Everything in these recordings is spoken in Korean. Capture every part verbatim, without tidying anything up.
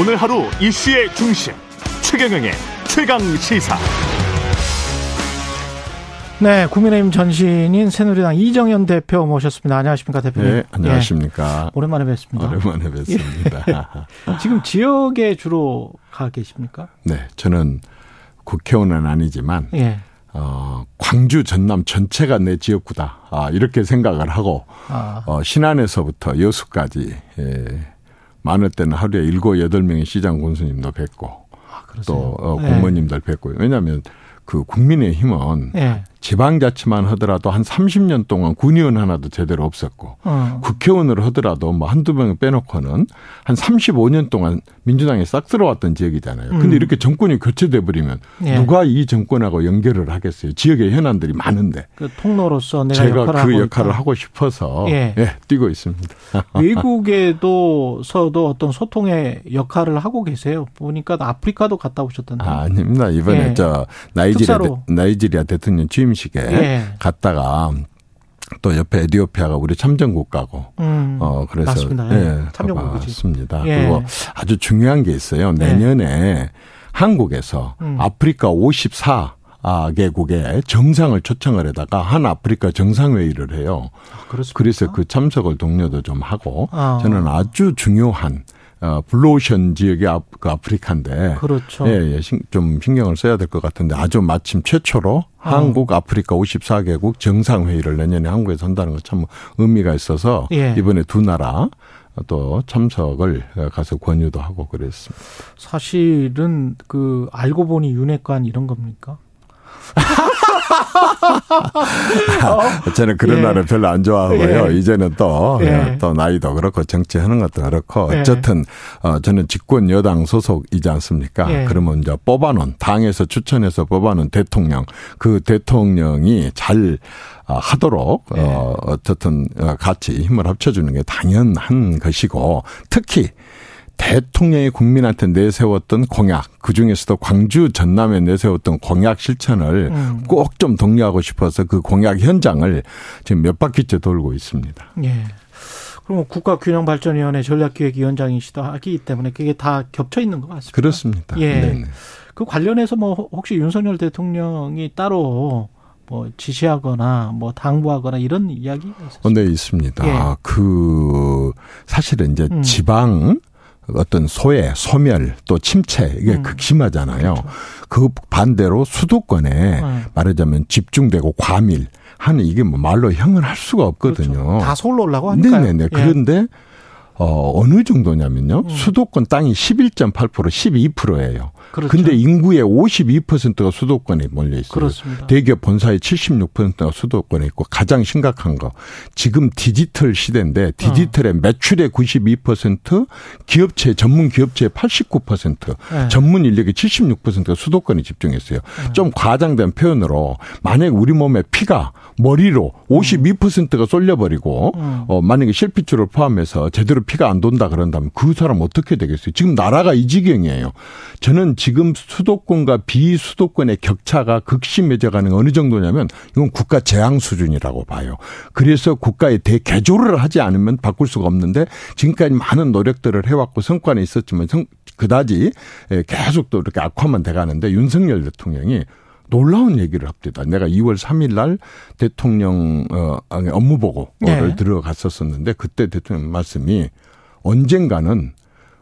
오늘 하루 이슈의 중심 최경영의 최강시사. 네, 국민의힘 전신인 새누리당 이정현 대표 모셨습니다. 안녕하십니까, 대표님. 네, 안녕하십니까. 예, 오랜만에 뵙습니다. 오랜만에 뵙습니다. 예. 지금 지역에 주로 가 계십니까? 네, 저는 국회의원은 아니지만 예. 어, 광주, 전남 전체가 내 지역구다. 아, 이렇게 생각을 하고 아. 어, 신안에서부터 여수까지 예, 많을 때는 하루에 일곱, 여덟 명의 시장 군수님도 뵙고 아, 또 어, 공무원님들 예. 뵙고. 왜냐하면 그 국민의힘은 예. 지방자치만 하더라도 한 삼십 년 동안 군의원 하나도 제대로 없었고 어. 국회의원을 하더라도 뭐 한두 명 빼놓고는 한 삼십오 년 동안 민주당에 싹 들어왔던 지역이잖아요. 그런데 음. 이렇게 정권이 교체돼 버리면 예. 누가 이 정권하고 연결을 하겠어요. 지역의 현안들이 많은데. 그 통로로서 내가 제가 역할을 그 하고 역할을 있다. 하고 싶어서 예. 예, 뛰고 있습니다. 외국에서도 어떤 소통의 역할을 하고 계세요. 보니까 아프리카도 갔다 오셨던데. 아, 아닙니다. 이번에 예. 저 나이지리아, 대, 나이지리아 대통령 취임 식에 예. 갔다가 또 옆에 에티오피아가 우리 참전국가고 음, 어 그래서 맞습니다. 예, 참전국이었습니다. 예. 그리고 아주 중요한 게 있어요. 내년에 예. 한국에서 음. 아프리카 오십사 개국의 정상을 초청을 해다가 한 아프리카 정상회의를 해요. 아, 그래서 그 참석을 동료도 좀 하고 아. 저는 아주 중요한 어, 블루오션 지역이 아프리카인데. 그렇죠. 예, 예, 좀 신경을 써야 될 것 같은데 아주 마침 최초로 아. 한국, 아프리카 오십사 개국 정상회의를 내년에 한국에서 한다는 건 참 의미가 있어서 예. 이번에 두 나라 또 참석을 가서 권유도 하고 그랬습니다. 사실은 그 알고 보니 윤핵관 이런 겁니까? 저는 그런 예. 날을 별로 안 좋아하고요. 예. 이제는 또, 예. 또 나이도 그렇고 정치하는 것도 그렇고 어쨌든 예. 저는 집권 여당 소속이지 않습니까? 예. 그러면 이제 뽑아놓은 당에서 추천해서 뽑아놓은 대통령 그 대통령이 잘 하도록 예. 어쨌든 같이 힘을 합쳐주는 게 당연한 것이고 특히 대통령이 국민한테 내세웠던 공약, 그중에서도 광주 전남에 내세웠던 공약 실천을 음. 꼭 좀 독려하고 싶어서 그 공약 현장을 지금 몇 바퀴째 돌고 있습니다. 예. 그럼 국가균형발전위원회 전략기획위원장이시다 하기 때문에 그게 다 겹쳐 있는 것 같습니다. 그렇습니다. 예. 네네. 그 관련해서 뭐 혹시 윤석열 대통령이 따로 뭐 지시하거나 뭐 당부하거나 이런 이야기가 있었어요? 네, 있습니다. 예. 그 사실은 이제 음. 지방 어떤 소외, 소멸, 또 침체 이게 음. 극심하잖아요. 그렇죠. 그 반대로 수도권에 음. 말하자면 집중되고 과밀 하는 이게 뭐 말로 형을 할 수가 없거든요. 그렇죠. 다 서울로 올라고 하니까요. 네네네. 예. 그런데 어, 어느 정도냐면요. 음. 수도권 땅이 십일 점 팔 퍼센트, 십이 퍼센트예요. 그런데 그렇죠. 인구의 오십이 퍼센트가 수도권에 몰려 있어요. 그렇습니다. 대기업 본사의 칠십육 퍼센트가 수도권에 있고 가장 심각한 거. 지금 디지털 시대인데 디지털의 음. 매출의 구십이 퍼센트, 기업체 전문 기업체의 팔십구 퍼센트, 네. 전문 인력의 칠십육 퍼센트가 수도권에 집중했어요. 네. 좀 과장된 표현으로 만약 우리 몸에 피가 머리로 오십이 퍼센트가 쏠려버리고 음. 어, 만약에 실핏줄을 포함해서 제대로 피가 안 돈다 그런다면 그 사람 어떻게 되겠어요? 지금 나라가 이 지경이에요. 저는 지금 수도권과 비수도권의 격차가 극심해져가는 어느 정도냐면 이건 국가 재앙 수준이라고 봐요. 그래서 국가에 대개조를 하지 않으면 바꿀 수가 없는데 지금까지 많은 노력들을 해왔고 성과는 있었지만 그다지 계속 또 이렇게 악화만 돼가는데 윤석열 대통령이 놀라운 얘기를 합니다. 내가 이월 삼일 날 대통령 업무보고를 네. 들어갔었었는데 그때 대통령 말씀이 언젠가는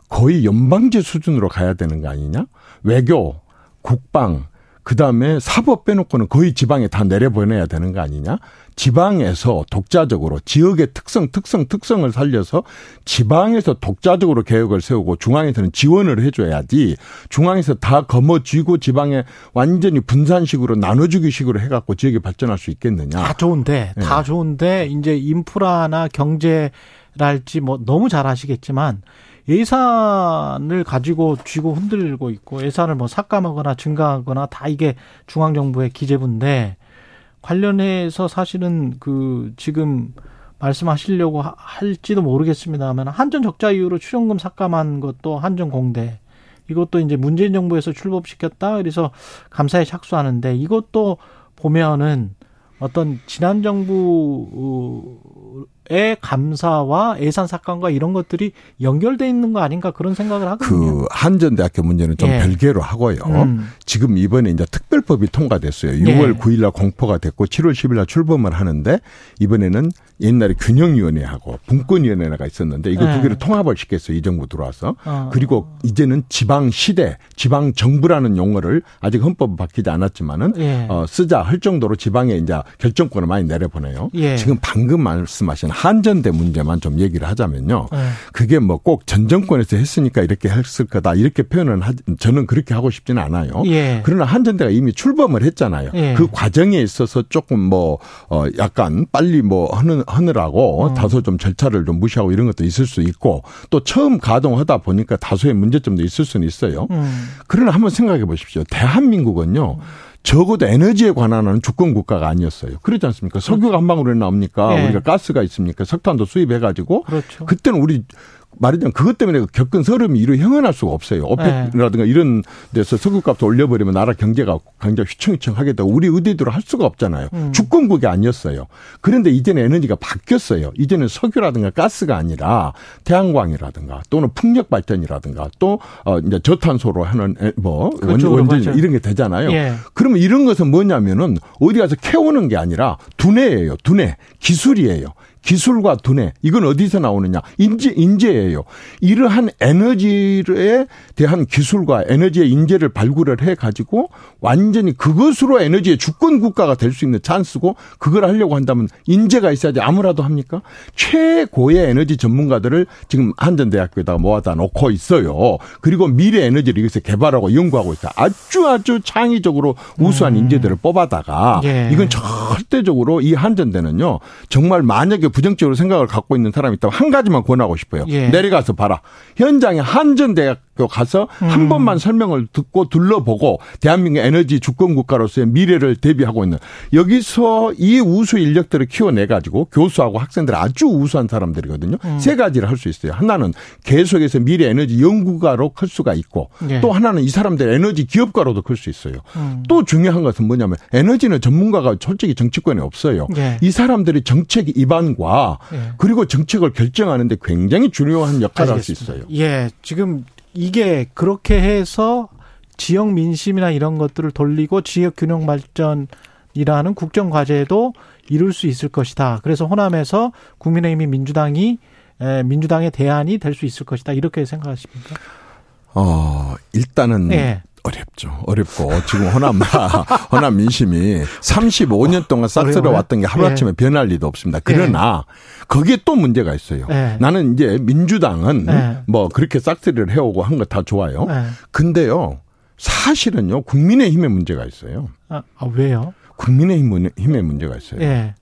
거의 연방제 수준으로 가야 되는 거 아니냐? 외교, 국방, 그다음에 사법 빼놓고는 거의 지방에 다 내려보내야 되는 거 아니냐? 지방에서 독자적으로 지역의 특성, 특성, 특성을 살려서 지방에서 독자적으로 계획을 세우고 중앙에서는 지원을 해줘야지 중앙에서 다 거머쥐고 지방에 완전히 분산식으로 나눠주기 식으로 해갖고 지역이 발전할 수 있겠느냐. 다 좋은데, 네. 다 좋은데 이제 인프라나 경제랄지 뭐 너무 잘 아시겠지만 예산을 가지고 쥐고 흔들고 있고 예산을 뭐 삭감하거나 증가하거나 다 이게 중앙정부의 기재부인데 관련해서 사실은 그 지금 말씀하시려고 할지도 모르겠습니다만 한전 적자 이유로 출연금 삭감한 것도 한전공대 이것도 이제 문재인 정부에서 출범시켰다 그래서 감사에 착수하는데 이것도 보면은 어떤 지난 정부 감사와 예산 삭감과 이런 것들이 연결돼 있는 거 아닌가 그런 생각을 하거든요. 그 한전대학교 문제는 좀 예. 별개로 하고요. 음. 지금 이번에 이제 특별법이 통과됐어요. 유월 예. 구일 날 공포가 됐고 칠월 십일 날 출범을 하는데 이번에는 옛날에 균형위원회하고 분권위원회가 있었는데 이거 예. 두 개를 통합을 시켰어요. 이 정부 들어와서. 어. 그리고 이제는 지방시대, 지방정부라는 용어를 아직 헌법은 바뀌지 않았지만은 예. 어, 쓰자 할 정도로 지방에 이제 결정권을 많이 내려보내요. 예. 지금 방금 말씀하신 한전대 문제만 좀 얘기를 하자면요. 예. 그게 뭐 꼭 전 정권에서 했으니까 이렇게 했을 거다 이렇게 표현은 하, 저는 그렇게 하고 싶지는 않아요. 예. 그러나 한전대가 이미 출범을 했잖아요. 예. 그 과정에 있어서 조금 뭐 어, 약간 빨리 뭐 하는 하느라고 어. 다소 좀 절차를 좀 무시하고 이런 것도 있을 수 있고 또 처음 가동하다 보니까 다소의 문제점도 있을 수는 있어요. 음. 그러나 한번 생각해 보십시오. 대한민국은요. 적어도 에너지에 관한 주권 국가가 아니었어요. 그렇지 않습니까? 석유가 한 방울에 나옵니까? 네. 우리가 가스가 있습니까? 석탄도 수입해가지고. 그렇죠. 그때는 우리. 말하자면 그것 때문에 겪은 서름이 이루 형언할 수가 없어요. 오펙라든가 네. 이런 데서 석유값을 올려버리면 나라 경제가 굉장히 휘청휘청하겠다고 우리 의대대로 할 수가 없잖아요. 음. 주권국이 아니었어요. 그런데 이제는 에너지가 바뀌었어요. 이제는 석유라든가 가스가 아니라 태양광이라든가 또는 풍력발전이라든가 또 이제 저탄소로 하는 뭐 원전 이런 게 되잖아요. 예. 그러면 이런 것은 뭐냐면은 어디 가서 캐오는 게 아니라 두뇌예요. 두뇌. 기술이에요. 기술과 두뇌. 이건 어디서 나오느냐. 인재, 인재예요. 이러한 에너지에 대한 기술과 에너지의 인재를 발굴을 해가지고 완전히 그것으로 에너지의 주권 국가가 될 수 있는 찬스고 그걸 하려고 한다면 인재가 있어야지 아무라도 합니까? 최고의 에너지 전문가들을 지금 한전대학교에다가 모아다 놓고 있어요. 그리고 미래 에너지를 여기서 개발하고 연구하고 있어요. 아주 아주 창의적으로 우수한 음. 인재들을 뽑아다가 예. 이건 절대적으로 이 한전대는요. 정말 만약에 부정적으로 생각을 갖고 있는 사람이 있다면 한 가지만 권하고 싶어요. 예. 내려가서 봐라. 현장에 한전대학교 가서 음. 한 번만 설명을 듣고 둘러보고 대한민국 에너지 주권국가로서의 미래를 대비하고 있는 여기서 이 우수 인력들을 키워내가지고 교수하고 학생들 아주 우수한 사람들이거든요. 음. 세 가지를 할 수 있어요. 하나는 계속해서 미래 에너지 연구가로 클 수가 있고 예. 또 하나는 이 사람들 에너지 기업가로도 클 수 있어요. 음. 또 중요한 것은 뭐냐면 에너지는 전문가가 솔직히 정치권에 없어요. 예. 이 사람들이 정책 이반 과 예. 그리고 정책을 결정하는데 굉장히 중요한 역할을 할 수 있어요. 예, 지금 이게 그렇게 해서 지역 민심이나 이런 것들을 돌리고 지역 균형 발전이라는 국정 과제도 이룰 수 있을 것이다. 그래서 호남에서 국민의힘이 민주당이 민주당의 대안이 될 수 있을 것이다. 이렇게 생각하십니까? 어, 일단은. 예. 어렵죠. 어렵고 지금 호남 호남 민심이 삼십오 년 동안 싹쓸어 왔던 게 하루아침에 예. 변할 리도 없습니다. 그러나 예. 거기에 또 문제가 있어요. 예. 나는 이제 민주당은 예. 뭐 그렇게 싹쓸이를 해오고 한 거 다 좋아요. 예. 근데요. 사실은요. 국민의힘의 문제가 있어요. 아, 아 왜요? 국민의힘의 문제가 있어요. 예.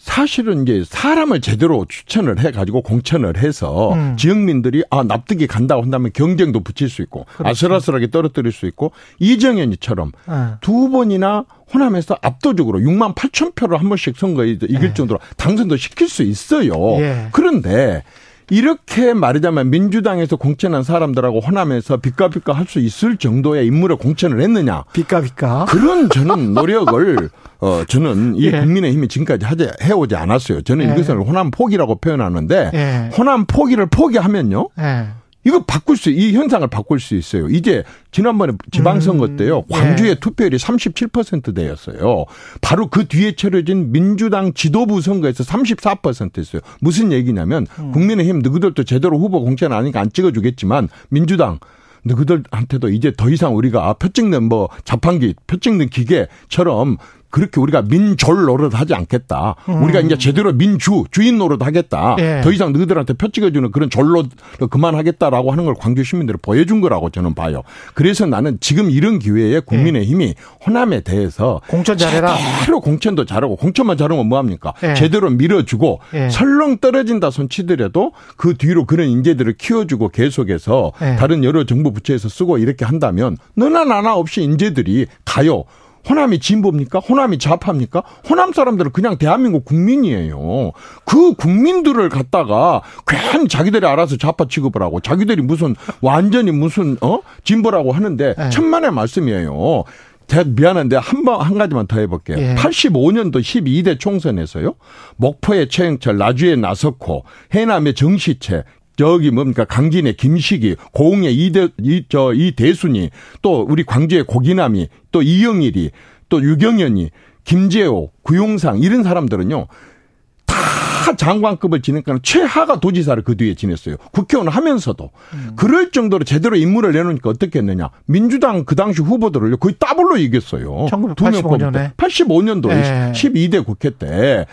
사실은 이제 사람을 제대로 추천을 해가지고 공천을 해서 음. 지역민들이 아, 납득이 간다고 한다면 경쟁도 붙일 수 있고 그렇죠. 아슬아슬하게 떨어뜨릴 수 있고 이정현이처럼 음. 두 번이나 호남에서 압도적으로 육만 팔천 표를 한 번씩 선거에 이길 예. 정도로 당선도 시킬 수 있어요. 예. 그런데 이렇게 말하자면 민주당에서 공천한 사람들하고 호남에서 비까비까 할 수 있을 정도의 인물을 공천을 했느냐. 비까비까. 그런 저는 노력을 어 저는 이 예. 국민의힘이 지금까지 하지, 해오지 않았어요. 저는 예. 이것을 호남 포기라고 표현하는데 예. 호남 포기를 포기하면요. 예. 이거 바꿀 수, 이 현상을 바꿀 수 있어요. 이제 지난번에 지방선거 때요. 광주의 예. 투표율이 삼십칠 퍼센트대였어요. 바로 그 뒤에 치러진 민주당 지도부 선거에서 삼십사 퍼센트였어요. 무슨 얘기냐면 음. 국민의힘 누구들도 제대로 후보 공천 아니니까 안 찍어주겠지만 민주당. 근데 그들한테도 이제 더 이상 우리가 표 찍는 뭐 자판기, 표 찍는 기계처럼 그렇게 우리가 민졸 노릇 하지 않겠다. 음. 우리가 이제 제대로 민주, 주인 노릇 하겠다. 예. 더 이상 너희들한테 표 찍어주는 그런 졸로 그만하겠다라고 하는 걸 광주 시민들이 보여준 거라고 저는 봐요. 그래서 나는 지금 이런 기회에 국민의힘이 예. 호남에 대해서. 공천 잘해라. 제대로 공천도 잘하고 공천만 잘하면 뭐합니까? 예. 제대로 밀어주고 예. 설렁 떨어진다 손치더라도 그 뒤로 그런 인재들을 키워주고 계속해서 예. 다른 여러 정부 부처에서 쓰고 이렇게 한다면 너나 나나 없이 인재들이 가요. 호남이 진보입니까? 호남이 좌파입니까? 호남 사람들은 그냥 대한민국 국민이에요. 그 국민들을 갖다가 괜히 자기들이 알아서 좌파 취급을 하고 자기들이 무슨 완전히 무슨 어 진보라고 하는데 네. 천만의 말씀이에요. 제가 미안한데 한 번, 한 가지만 더 해볼게요. 예. 팔십오 년도 십이 대 총선에서요. 목포의 최영철, 나주의 나석호, 해남의 정시채, 저기 뭡니까 강진의 김식이, 고흥의 이대, 이, 저, 이대순이, 또 우리 광주의 고기남이, 또 이영일이, 또 유경연이, 김재호, 구용상 이런 사람들은요. 다 장관급을 지내니까 최하가 도지사를 그 뒤에 지냈어요. 국회의원 하면서도. 음. 그럴 정도로 제대로 임무를 내놓으니까 어떻게 했느냐. 민주당 그 당시 후보들을 거의 따블로 이겼어요. 천구백팔십오 년에. 팔십오 년도 네. 십이 대 국회 때.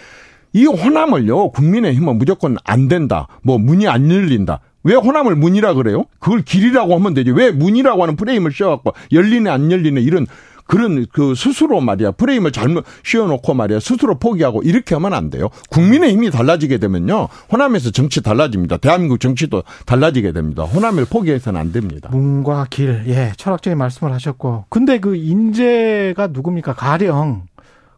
이 호남을요. 국민의힘은 무조건 안 된다. 뭐 문이 안 열린다. 왜 호남을 문이라 그래요? 그걸 길이라고 하면 되지. 왜 문이라고 하는 프레임을 씌워갖고 열리네 안 열리네 이런. 그런 그 스스로 말이야 프레임을 잘못 씌워놓고 말이야 스스로 포기하고 이렇게 하면 안 돼요. 국민의힘이 달라지게 되면요. 호남에서 정치 달라집니다. 대한민국 정치도 달라지게 됩니다. 호남을 포기해서는 안 됩니다. 문과 길, 예, 철학적인 말씀을 하셨고. 근데 그 인재가 누굽니까? 가령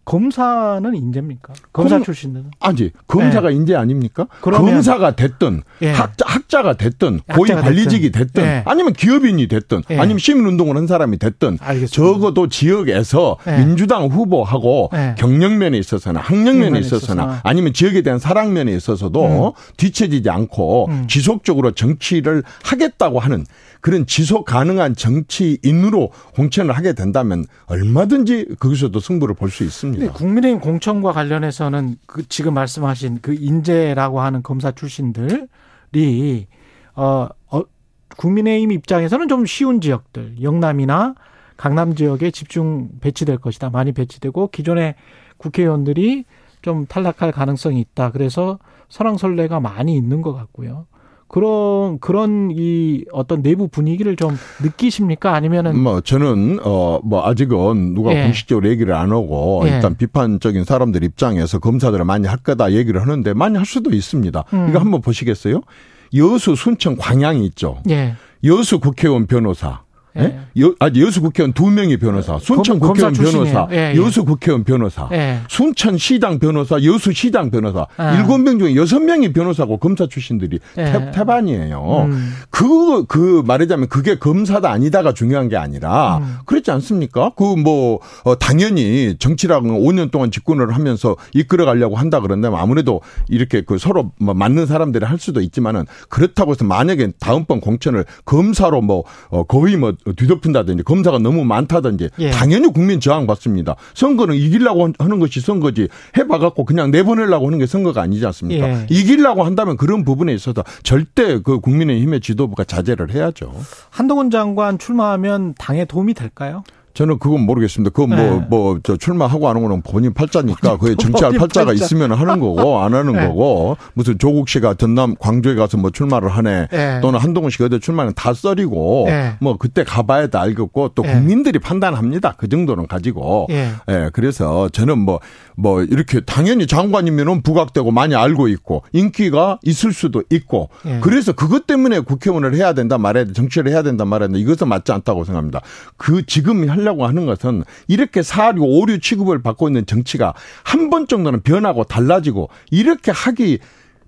검사는 인재입니까? 검사 출신들은? 아니, 검사가 예. 인재 아닙니까? 검사가 됐든 예. 학자, 학자가 됐든 고위 관리직이 됐든 예. 아니면 기업인이 됐든 예. 아니면 시민운동을 한 사람이 됐든 알겠습니다. 적어도 지역에서 예. 민주당 후보하고 예. 경력면에 있어서나 학력면에 있어서나, 있어서나 아니면 지역에 대한 사랑면에 있어서도 음. 뒤처지지 않고 음. 지속적으로 정치를 하겠다고 하는 그런 지속 가능한 정치인으로 공천을 하게 된다면 얼마든지 거기서도 승부를 볼 수 있습니다. 네, 국민의힘 공천과 관련해서는 그 지금 말씀하신 그 인재라고 하는 검사 출신들이 어, 어, 국민의힘 입장에서는 좀 쉬운 지역들, 영남이나 강남 지역에 집중 배치될 것이다. 많이 배치되고 기존의 국회의원들이 좀 탈락할 가능성이 있다. 그래서 설왕설래가 많이 있는 것 같고요. 그런 그런 이 어떤 내부 분위기를 좀 느끼십니까? 아니면은 뭐 저는 어 뭐 아직은 누가 예. 공식적으로 얘기를 안 하고 예. 일단 비판적인 사람들 입장에서 검사들을 많이 할 거다 얘기를 하는데 많이 할 수도 있습니다. 음. 이거 한번 보시겠어요? 여수, 순천, 광양이 있죠. 예. 여수 국회의원 변호사. 예? 여, 아니, 여수 국회의원 두 명이 변호사, 순천 검, 국회의원 변호사, 예, 예. 여수 국회의원 변호사, 예. 순천 시당 변호사, 여수 시당 변호사, 일곱 예. 명 중에 여섯 명이 변호사고 검사 출신들이 예. 태, 태반이에요. 음. 그, 그 말하자면 그게 검사다 아니다가 중요한 게 아니라 음. 그렇지 않습니까? 그 뭐 어, 당연히 정치라고 오 년 동안 집권을 하면서 이끌어가려고 한다 그런다면 아무래도 이렇게 그 서로 맞는 사람들이 할 수도 있지만은 그렇다고 해서 만약에 다음번 공천을 검사로 뭐 어, 거의 뭐 뒤덮은다든지 검사가 너무 많다든지 예. 당연히 국민 저항받습니다. 선거는 이기려고 하는 것이 선거지 해봐갖고 그냥 내보내려고 하는 게 선거가 아니지 않습니까? 예. 이기려고 한다면 그런 부분에 있어서 절대 그 국민의힘의 지도부가 자제를 해야죠. 한동훈 장관 출마하면 당에 도움이 될까요? 저는 그건 모르겠습니다. 그건 네. 뭐, 뭐, 저 출마하고 하는 거는 본인 팔자니까 그게 정치할 팔자가 팔자. 있으면 하는 거고 안 하는 네. 거고 무슨 조국 씨가 전남 광주에 가서 뭐 출마를 하네 네. 또는 한동훈 씨가 어디 출마는 다 썰이고 네. 뭐 그때 가봐야 다 알겠고 또 국민들이 네. 판단합니다. 그 정도는 가지고. 예. 네. 네. 그래서 저는 뭐, 뭐 이렇게 당연히 장관이면은 부각되고 많이 알고 있고 인기가 있을 수도 있고 네. 그래서 그것 때문에 국회의원을 해야 된다 말해야 돼. 정치를 해야 된다 말해야 돼. 이것은 맞지 않다고 생각합니다. 그 지금 할 라고 하는 것은 이렇게 사류 오류 취급을 받고 있는 정치가 한 번 정도는 변하고 달라지고 이렇게 하기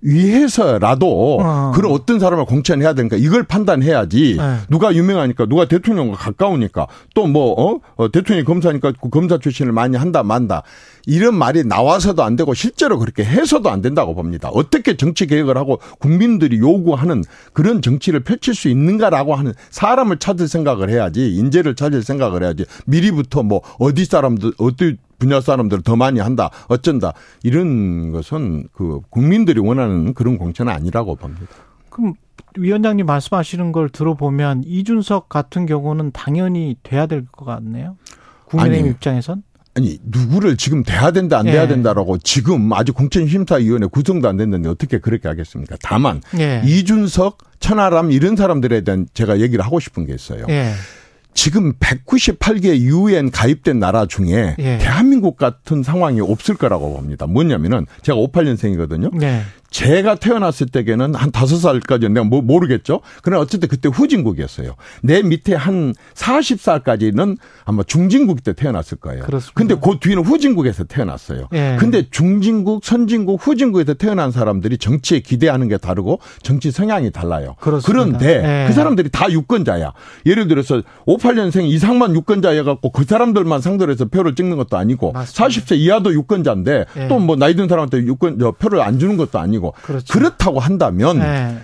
위해서라도 어. 그런 어떤 사람을 공천해야 되니까 이걸 판단해야지 네. 누가 유명하니까 누가 대통령과 가까우니까 또 뭐 어? 어, 대통령이 검사니까 검사 출신을 많이 한다 만다 이런 말이 나와서도 안 되고 실제로 그렇게 해서도 안 된다고 봅니다. 어떻게 정치 개혁을 하고 국민들이 요구하는 그런 정치를 펼칠 수 있는가라고 하는 사람을 찾을 생각을 해야지 인재를 찾을 생각을 해야지 미리부터 뭐 어디 사람들 어디 분야 사람들을 더 많이 한다, 어쩐다 이런 것은 그 국민들이 원하는 그런 공천은 아니라고 봅니다. 그럼 위원장님 말씀하시는 걸 들어보면 이준석 같은 경우는 당연히 돼야 될 것 같네요. 국민의힘 아니, 입장에선? 아니 누구를 지금 돼야 된다 안 돼야 예. 된다라고 지금 아직 공천심사위원회 구성도 안 됐는데 어떻게 그렇게 하겠습니까? 다만 예. 이준석, 천하람 이런 사람들에 대한 제가 얘기를 하고 싶은 게 있어요. 예. 지금 백구십팔 개 유엔 가입된 나라 중에 예. 대한민국 같은 상황이 없을 거라고 봅니다. 뭐냐면은 제가 오십팔 년생이거든요. 예. 제가 태어났을 때에는 한 다섯 살까지는 내가 뭐 모르겠죠. 그러나 어쨌든 그때 후진국이었어요. 내 밑에 한 마흔 살까지는 아마 중진국 때 태어났을 거예요. 그렇습니다. 근데 그 뒤는 후진국에서 태어났어요. 예. 근데 중진국, 선진국, 후진국에서 태어난 사람들이 정치에 기대하는 게 다르고 정치 성향이 달라요. 그렇습니다. 그런데 예. 그 사람들이 다 유권자야. 예를 들어서 오십팔 년생 이상만 유권자여갖고 그 사람들만 상대로 해서 표를 찍는 것도 아니고 맞습니다. 사십 세 이하도 유권자인데 예. 또 뭐 나이 든 사람한테 유권, 표를 안 주는 것도 아니고 그렇죠. 그렇다고 한다면 네.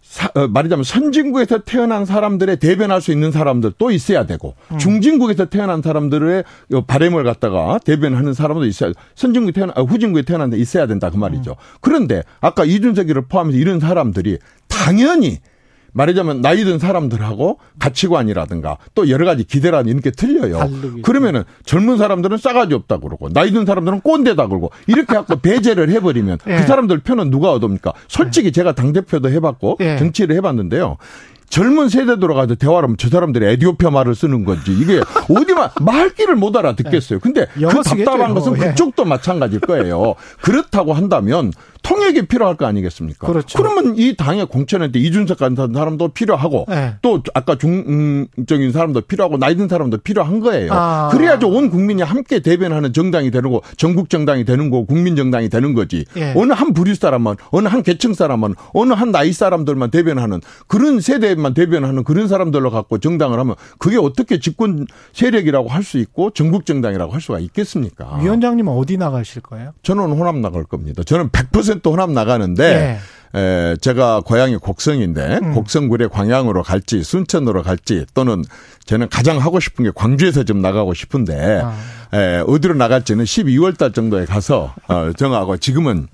사, 말하자면 선진국에서 태어난 사람들의 대변할 수 있는 사람들 또 있어야 되고 음. 중진국에서 태어난 사람들의 바램을 갖다가 대변하는 사람도 있어야 선진국에 태어나 후진국에 태어난 데 있어야 된다 그 말이죠. 음. 그런데 아까 이준석이를 포함해서 이런 사람들이 당연히 말하자면 나이 든 사람들하고 가치관이라든가 또 여러 가지 기대라는 이런 게 틀려요. 다르겠죠. 그러면은 젊은 사람들은 싸가지 없다 그러고 나이 든 사람들은 꼰대다 그러고 이렇게 갖고 배제를 해버리면 예. 그 사람들 표는 누가 얻습니까? 솔직히 예. 제가 당대표도 해봤고 예. 정치를 해봤는데요. 젊은 세대 들어가서 대화를 하면 저 사람들이 에디오피아 말을 쓰는 건지 이게 어디만 말귀를 못 알아듣겠어요. 근데 그 답답한 것은 그쪽도 마찬가지일 거예요. 그렇다고 한다면 통역이 필요할 거 아니겠습니까? 그렇죠. 그러면 이 당의 공천에 이준석 같은 사람도 필요하고 네. 또 아까 중적인 사람도 필요하고 나이 든 사람도 필요한 거예요. 아. 그래야지 온 국민이 함께 대변하는 정당이 되는 거 전국 정당이 되는 거 국민 정당이 되는 거지. 네. 어느 한 부류 사람만 어느 한 계층 사람만 어느 한 나이 사람들만 대변하는 그런 세대만 대변하는 그런 사람들로 갖고 정당을 하면 그게 어떻게 집권 세력이라고 할 수 있고 전국 정당이라고 할 수가 있겠습니까? 위원장님은 어디 나가실 거예요? 저는 호남 나갈 겁니다. 저는 백 퍼센트 또 호남 나가는데 예. 에, 제가 고향이 곡성인데 음. 곡성구례 광양으로 갈지 순천으로 갈지 또는 저는 가장 하고 싶은 게 광주에서 좀 나가고 싶은데 아. 에, 어디로 나갈지는 십이월 달 정도에 가서 어, 정하고 지금은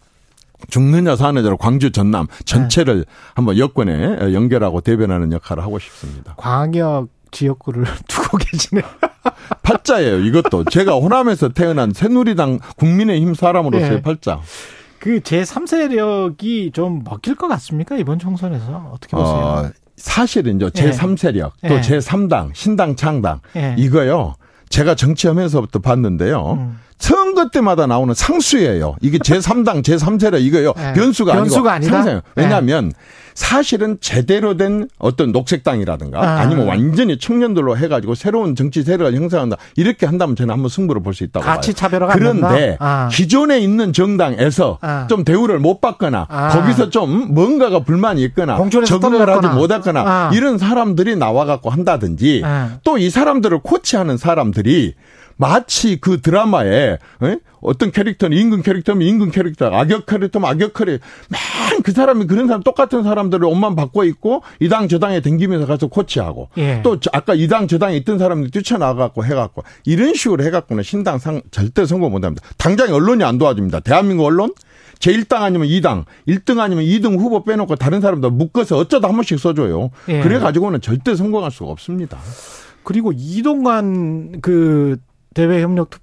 죽느냐 사느냐로 광주 전남 전체를 네. 한번 여권에 연결하고 대변하는 역할을 하고 싶습니다. 광역 지역구를 두고 계시네요. 팔자예요. 이것도 제가 호남에서 태어난 새누리당 국민의힘 사람으로서의 네. 팔자. 그 제삼 세력이 좀 먹힐 것 같습니까? 이번 총선에서 어떻게 보세요? 어, 사실은 예. 제삼 세력 또 예. 제삼 당 신당 창당 예. 이거요. 제가 정치하면서부터 봤는데요. 음. 선거 때마다 나오는 상수예요. 이게 제삼 당 제삼 세력 이거요. 예. 변수가, 변수가 아니고 상수예요. 왜냐하면 예. 사실은 제대로 된 어떤 녹색당이라든가 아. 아니면 완전히 청년들로 해가지고 새로운 정치 세력을 형성한다. 이렇게 한다면 저는 한번 승부를 볼 수 있다고 봐요. 같이 차별화가 안 된다. 그런데 아. 기존에 있는 정당에서 아. 좀 대우를 못 받거나 아. 거기서 좀 뭔가가 불만이 있거나 적응을 하지 못하거나 아. 이런 사람들이 나와갖고 한다든지 아. 또 이 사람들을 코치하는 사람들이 마치 그 드라마에 어떤 캐릭터는 인근 캐릭터면 인근 캐릭터, 악역 캐릭터면 악역 캐릭터. 맨 그 사람이 그런 사람 똑같은 사람들을 옷만 바꿔 입고 이 당 저 당에 댕기면서 가서 코치하고 예. 또 아까 이 당 저 당에 있던 사람들이 뛰쳐나가고 해갖고 이런 식으로 해갖고는 신당 상 절대 선거 못합니다. 당장 언론이 안 도와줍니다. 대한민국 언론. 제일 당 아니면 이 당, 일 등 아니면 이 등 후보 빼놓고 다른 사람들 묶어서 어쩌다 한 번씩 써줘요. 예. 그래가지고는 절대 성공할 수가 없습니다. 그리고 이동관 그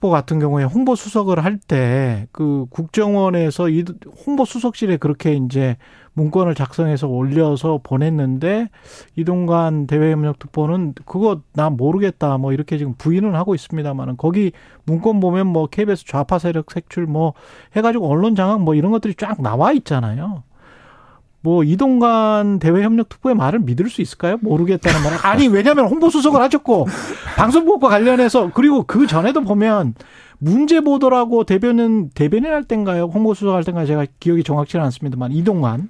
대외협력특보 같은 경우에 홍보수석을 할 때 그 국정원에서 이 홍보수석실에 그렇게 이제 문건을 작성해서 올려서 보냈는데 이동관 대외협력특보는 그거 나 모르겠다 뭐 이렇게 지금 부인은 하고 있습니다만은 거기 문건 보면 뭐 케이비에스 좌파 세력 색출 뭐 해가지고 언론 장악 뭐 이런 것들이 쫙 나와 있잖아요. 뭐 이동관 대외협력특보의 말을 믿을 수 있을까요? 모르겠다는 말을. 아니 왜냐하면 홍보수석을 하셨고 방송국과 관련해서 그리고 그 전에도 보면 문제보도라고 대변인 대변인 할 땐가요? 홍보수석 할 땐가요? 제가 기억이 정확치는 않습니다만 이동관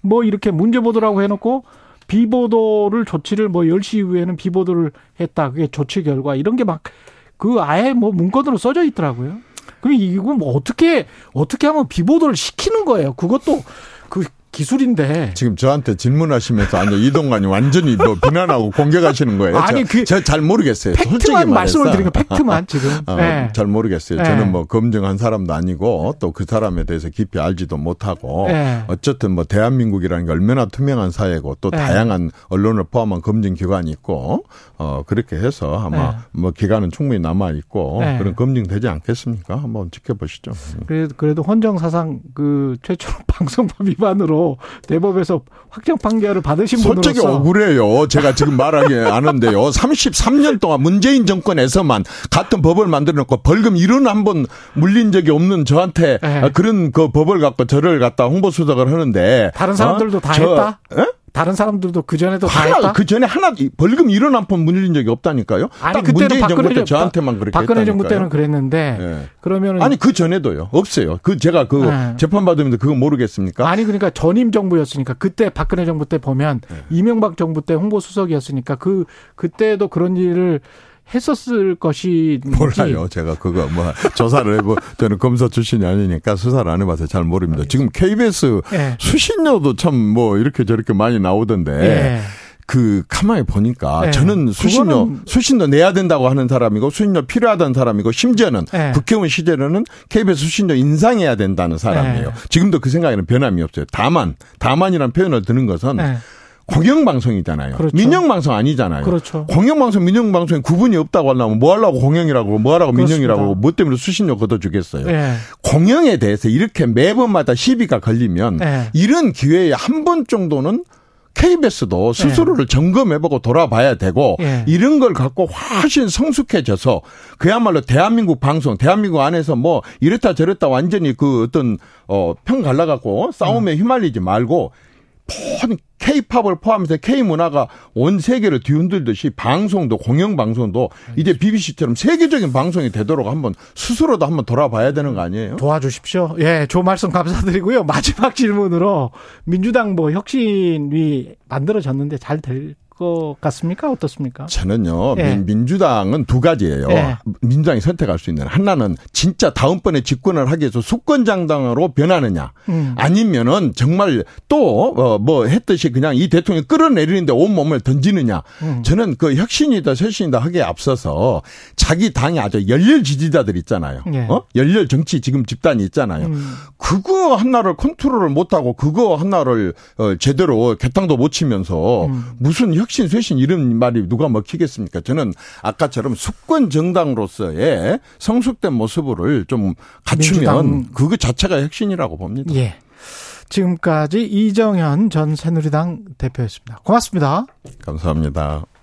뭐 이렇게 문제보도라고 해놓고 비보도를 조치를 뭐 열 시 이후에는 비보도를 했다. 그게 조치 결과 이런 게 막 그 아예 뭐 문건으로 써져 있더라고요. 그럼 이거 뭐 어떻게 어떻게 하면 비보도를 시키는 거예요? 그것도 그 기술인데. 지금 저한테 질문하시면서 아니 이동관이 완전히 뭐 비난하고 공격하시는 거예요. 아니 그 저 잘 모르겠어요. 팩트만 말씀을 드리는 팩트만 지금. 어, 네. 잘 모르겠어요. 네. 저는 뭐 검증한 사람도 아니고 또 그 사람에 대해서 깊이 알지도 못하고 네. 어쨌든 뭐 대한민국이라는 게 얼마나 투명한 사회고 또 네. 다양한 언론을 포함한 검증 기관이 있고 어 그렇게 해서 아마 네. 뭐 기간은 충분히 남아 있고 네. 그런 검증되지 않겠습니까? 한번 지켜보시죠. 그래도 그래도 헌정사상 그 최초로 방송법 위반으로 또 대법에서 확정 판결을 받으신 분으로서. 솔직히 억울해요. 제가 지금 말하기 아는데요. 삼십삼 년 동안 문재인 정권에서만 같은 법을 만들어놓고 벌금 일은 한 번 물린 적이 없는 저한테 에. 그런 그 법을 갖고 저를 갖다 홍보수석을 하는데. 다른 사람들도 어? 다 저, 했다? 에? 다른 사람들도 그전에도 다 했다? 그전에 하나 벌금 일은 한 번 물린 적이 없다니까요. 아니 그때는 박근혜 정부 때 저한테만 그랬다니까요. 박근혜 했다니까요. 정부 때는 그랬는데 네. 그러면은 아니 그전에도요. 없어요. 그 제가 그 네. 재판받으면서 그거 모르겠습니까? 아니 그러니까 전임 정부였으니까 그때 박근혜 정부 때 보면 네. 이명박 정부 때 홍보수석이었으니까 그 그때도 그런 일을 했었을 것이 몰라요. 제가 그거 뭐 조사를 해보 저는 검사 출신이 아니니까 수사를 안 해봐서 잘 모릅니다. 지금 케이비에스 예. 수신료도 참 뭐 이렇게 저렇게 많이 나오던데 예. 그 가만히 보니까 예. 저는 수신료 수신료 내야 된다고 하는 사람이고 수신료 필요하다는 사람이고 심지어는 예. 국회의원 시절에는 케이비에스 수신료 인상해야 된다는 사람이에요. 예. 지금도 그 생각에는 변함이 없어요. 다만 다만이라는 표현을 드는 것은. 예. 공영방송이잖아요. 그렇죠. 민영방송 아니잖아요. 그렇죠. 공영방송, 민영방송에 구분이 없다고 하려면 뭐 하려고 공영이라고 그러고 뭐 하려고 그렇습니다. 민영이라고 그러고 뭐 때문에 수신료 걷어주겠어요. 예. 공영에 대해서 이렇게 매번마다 시비가 걸리면 예. 이런 기회에 한 번 정도는 케이비에스도 스스로를 예. 점검해보고 돌아봐야 되고 예. 이런 걸 갖고 훨씬 성숙해져서 그야말로 대한민국 방송, 대한민국 안에서 뭐 이렇다 저렇다 완전히 그 어떤 어, 편 갈라갖고 싸움에 음. 휘말리지 말고 K-팝을 포함해서 K-문화가 온 세계를 뒤흔들듯이 방송도 공영방송도 이제 비비씨처럼 세계적인 방송이 되도록 한번 스스로도 한번 돌아봐야 되는 거 아니에요? 도와주십시오. 예, 저 말씀 감사드리고요. 마지막 질문으로 민주당 뭐 혁신이 만들어졌는데 잘 될 것 같습니까? 어떻습니까? 저는요. 예. 민주당은 두 가지예요. 예. 민주당이 선택할 수 있는 하나는 진짜 다음번에 집권을 하기 위해서 수권장당으로 변하느냐 음. 아니면은 정말 또 뭐 했듯이 그냥 이 대통령 끌어내리는데 온몸을 던지느냐 음. 저는 그 혁신이다 쇄신이다 하기에 앞서서 자기 당에 아주 열렬 지지자들 있잖아요. 예. 어? 열렬 정치 지금 집단이 있잖아요. 음. 그거 하나를 컨트롤을 못하고 그거 하나를 제대로 개탕도 못 치면서 음. 무슨 혁 혁신, 쇄신 이런 말이 누가 먹히겠습니까? 저는 아까처럼 수권 정당으로서의 성숙된 모습을 좀 갖추면 민주당. 그거 자체가 혁신이라고 봅니다. 예. 지금까지 이정현 전 새누리당 대표였습니다. 고맙습니다. 감사합니다.